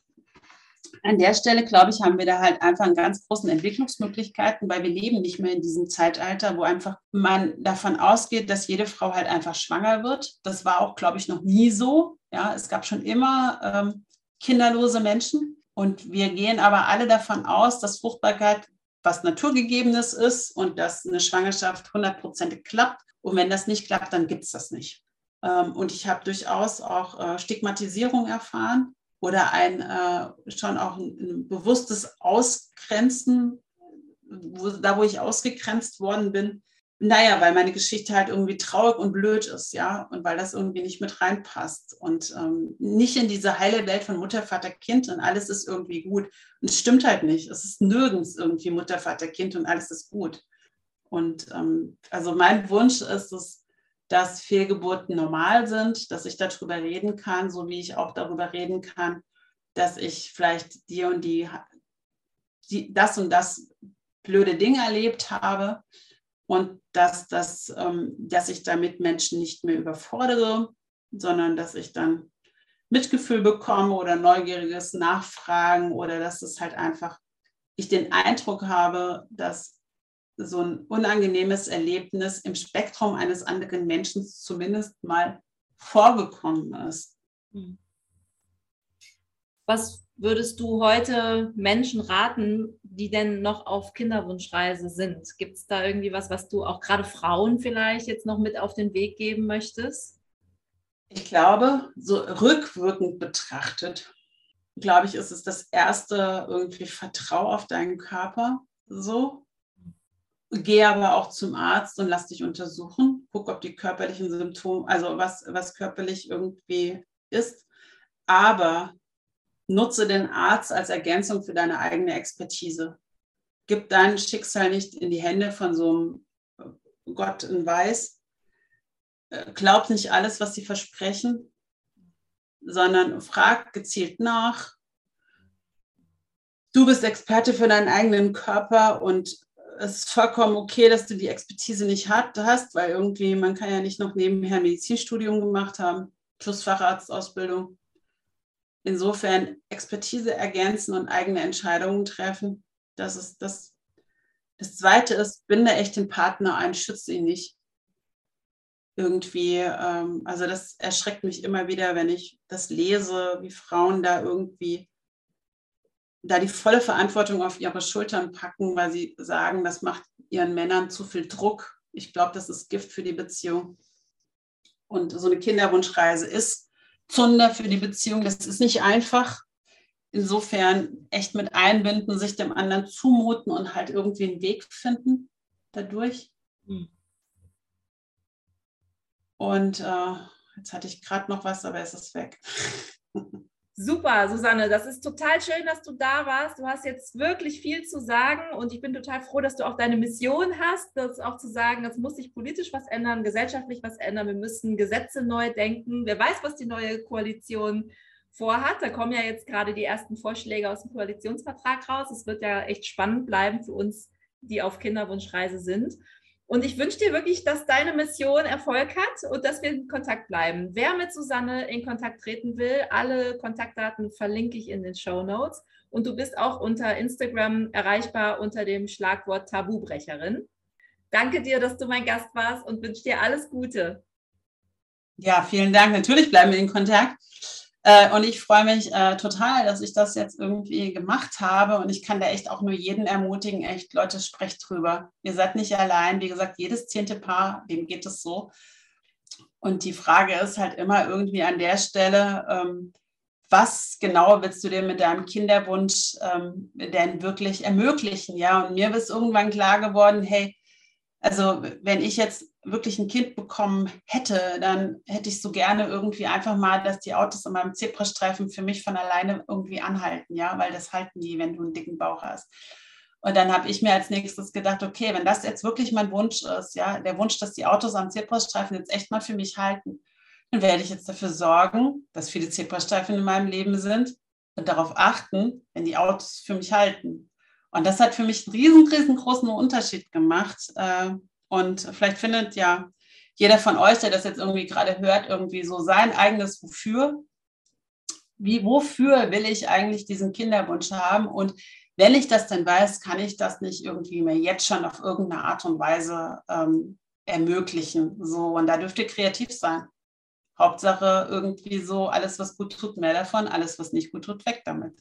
an der Stelle, glaube ich, haben wir da halt einfach einen ganz großen Entwicklungsmöglichkeiten, weil wir leben nicht mehr in diesem Zeitalter, wo einfach man davon ausgeht, dass jede Frau halt einfach schwanger wird. Das war auch, glaube ich, noch nie so. Ja, es gab schon immer kinderlose Menschen und wir gehen aber alle davon aus, dass Fruchtbarkeit was Naturgegebenes ist und dass eine Schwangerschaft 100% klappt. Und wenn das nicht klappt, dann gibt es das nicht. Und ich habe durchaus auch Stigmatisierung erfahren. Oder ein bewusstes Ausgrenzen, wo ich ausgegrenzt worden bin. Naja, weil meine Geschichte halt irgendwie traurig und blöd ist, ja, und weil das irgendwie nicht mit reinpasst und nicht in diese heile Welt von Mutter, Vater, Kind und alles ist irgendwie gut. Und es stimmt halt nicht. Es ist nirgends irgendwie Mutter, Vater, Kind und alles ist gut. Und also mein Wunsch ist es, dass Fehlgeburten normal sind, dass ich darüber reden kann, so wie ich auch darüber reden kann, dass ich vielleicht das und das blöde Ding erlebt habe und dass ich damit Menschen nicht mehr überfordere, sondern dass ich dann Mitgefühl bekomme oder neugieriges Nachfragen oder dass es halt einfach, ich den Eindruck habe, dass so ein unangenehmes Erlebnis im Spektrum eines anderen Menschen zumindest mal vorgekommen ist. Was würdest du heute Menschen raten, die denn noch auf Kinderwunschreise sind? Gibt es da irgendwie was du auch gerade Frauen vielleicht jetzt noch mit auf den Weg geben möchtest? Ich glaube, so rückwirkend betrachtet, glaube ich, ist es das Erste, irgendwie Vertrau auf deinen Körper, so. Geh aber auch zum Arzt und lass dich untersuchen. Guck, ob die körperlichen Symptome, also was körperlich irgendwie ist. Aber Nutze den Arzt als Ergänzung für deine eigene Expertise. Gib dein Schicksal nicht in die Hände von so einem Gott in Weiß. Glaub nicht alles, was sie versprechen, sondern frag gezielt nach. Du bist Experte für deinen eigenen Körper und es ist vollkommen okay, dass du die Expertise nicht hast, weil irgendwie, man kann ja nicht noch nebenher ein Medizinstudium gemacht haben, plus Facharztausbildung. Insofern Expertise ergänzen und eigene Entscheidungen treffen. Das ist das. Das Zweite ist, binde echt den Partner ein, schütze ihn nicht. Irgendwie, also das erschreckt mich immer wieder, wenn ich das lese, wie Frauen da irgendwie die volle Verantwortung auf ihre Schultern packen, weil sie sagen, das macht ihren Männern zu viel Druck. Ich glaube, das ist Gift für die Beziehung. Und so eine Kinderwunschreise ist Zunder für die Beziehung. Das ist nicht einfach. Insofern echt mit einbinden, sich dem anderen zumuten und halt irgendwie einen Weg finden dadurch. Und jetzt hatte ich gerade noch was, aber es ist weg. Super, Susanne, das ist total schön, dass du da warst. Du hast jetzt wirklich viel zu sagen und ich bin total froh, dass du auch deine Mission hast, das auch zu sagen, es muss sich politisch was ändern, gesellschaftlich was ändern, wir müssen Gesetze neu denken. Wer weiß, was die neue Koalition vorhat. Da kommen ja jetzt gerade die ersten Vorschläge aus dem Koalitionsvertrag raus. Es wird ja echt spannend bleiben für uns, die auf Kinderwunschreise sind. Und ich wünsche dir wirklich, dass deine Mission Erfolg hat und dass wir in Kontakt bleiben. Wer mit Susanne in Kontakt treten will, alle Kontaktdaten verlinke ich in den Shownotes. Und du bist auch unter Instagram erreichbar unter dem Schlagwort Tabubrecherin. Danke dir, dass du mein Gast warst und wünsche dir alles Gute. Ja, vielen Dank. Natürlich bleiben wir in Kontakt. Und ich freue mich total, dass ich das jetzt irgendwie gemacht habe und ich kann da echt auch nur jeden ermutigen, echt Leute, sprecht drüber. Ihr seid nicht allein, wie gesagt, jedes 10. Paar, wem geht es so? Und die Frage ist halt immer irgendwie an der Stelle, was genau willst du dir mit deinem Kinderwunsch denn wirklich ermöglichen? Ja, und mir ist irgendwann klar geworden, hey, also wenn ich jetzt wirklich ein Kind bekommen hätte, dann hätte ich so gerne irgendwie einfach mal, dass die Autos an meinem Zebrastreifen für mich von alleine irgendwie anhalten, ja, weil das halten die, wenn du einen dicken Bauch hast. Und dann habe ich mir als nächstes gedacht, okay, wenn das jetzt wirklich mein Wunsch ist, ja, der Wunsch, dass die Autos am Zebrastreifen jetzt echt mal für mich halten, dann werde ich jetzt dafür sorgen, dass viele Zebrastreifen in meinem Leben sind und darauf achten, wenn die Autos für mich halten. Und das hat für mich einen riesengroßen Unterschied gemacht. Und vielleicht findet ja jeder von euch, der das jetzt irgendwie gerade hört, irgendwie so sein eigenes Wofür. Wofür will ich eigentlich diesen Kinderwunsch haben? Und wenn ich das denn weiß, kann ich das nicht irgendwie mir jetzt schon auf irgendeine Art und Weise ermöglichen. So, und da dürft ihr kreativ sein. Hauptsache irgendwie so, alles, was gut tut, mehr davon, alles, was nicht gut tut, weg damit.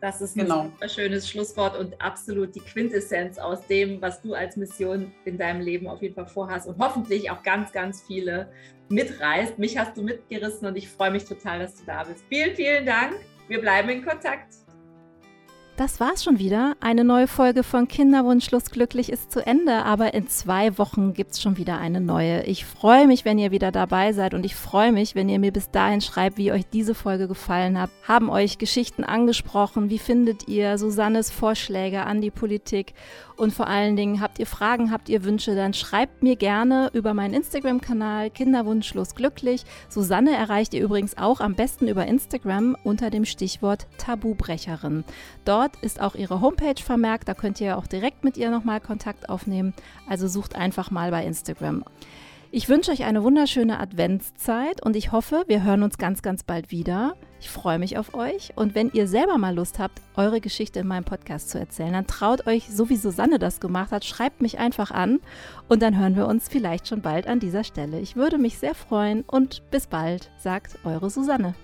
Das ist ein super schönes Schlusswort und absolut die Quintessenz aus dem, was du als Mission in deinem Leben auf jeden Fall vorhast und hoffentlich auch ganz, ganz viele mitreißt. Mich hast du mitgerissen und ich freue mich total, dass du da bist. Vielen, vielen Dank. Wir bleiben in Kontakt. Das war's schon wieder. Eine neue Folge von Kinderwunsch schlussglücklich ist zu Ende, aber in 2 Wochen gibt's schon wieder eine neue. Ich freue mich, wenn ihr wieder dabei seid und ich freue mich, wenn ihr mir bis dahin schreibt, wie euch diese Folge gefallen hat. Haben euch Geschichten angesprochen? Wie findet ihr Susannes Vorschläge an die Politik? Und vor allen Dingen, habt ihr Fragen, habt ihr Wünsche, dann schreibt mir gerne über meinen Instagram-Kanal Kinderwunsch schlussglücklich. Susanne erreicht ihr übrigens auch am besten über Instagram unter dem Stichwort Tabubrecherin. Dort ist auch ihre Homepage vermerkt, da könnt ihr auch direkt mit ihr nochmal Kontakt aufnehmen. Also sucht einfach mal bei Instagram. Ich wünsche euch eine wunderschöne Adventszeit und ich hoffe, wir hören uns ganz, ganz bald wieder. Ich freue mich auf euch und wenn ihr selber mal Lust habt, eure Geschichte in meinem Podcast zu erzählen, dann traut euch, so wie Susanne das gemacht hat, schreibt mich einfach an und dann hören wir uns vielleicht schon bald an dieser Stelle. Ich würde mich sehr freuen und bis bald, sagt eure Susanne.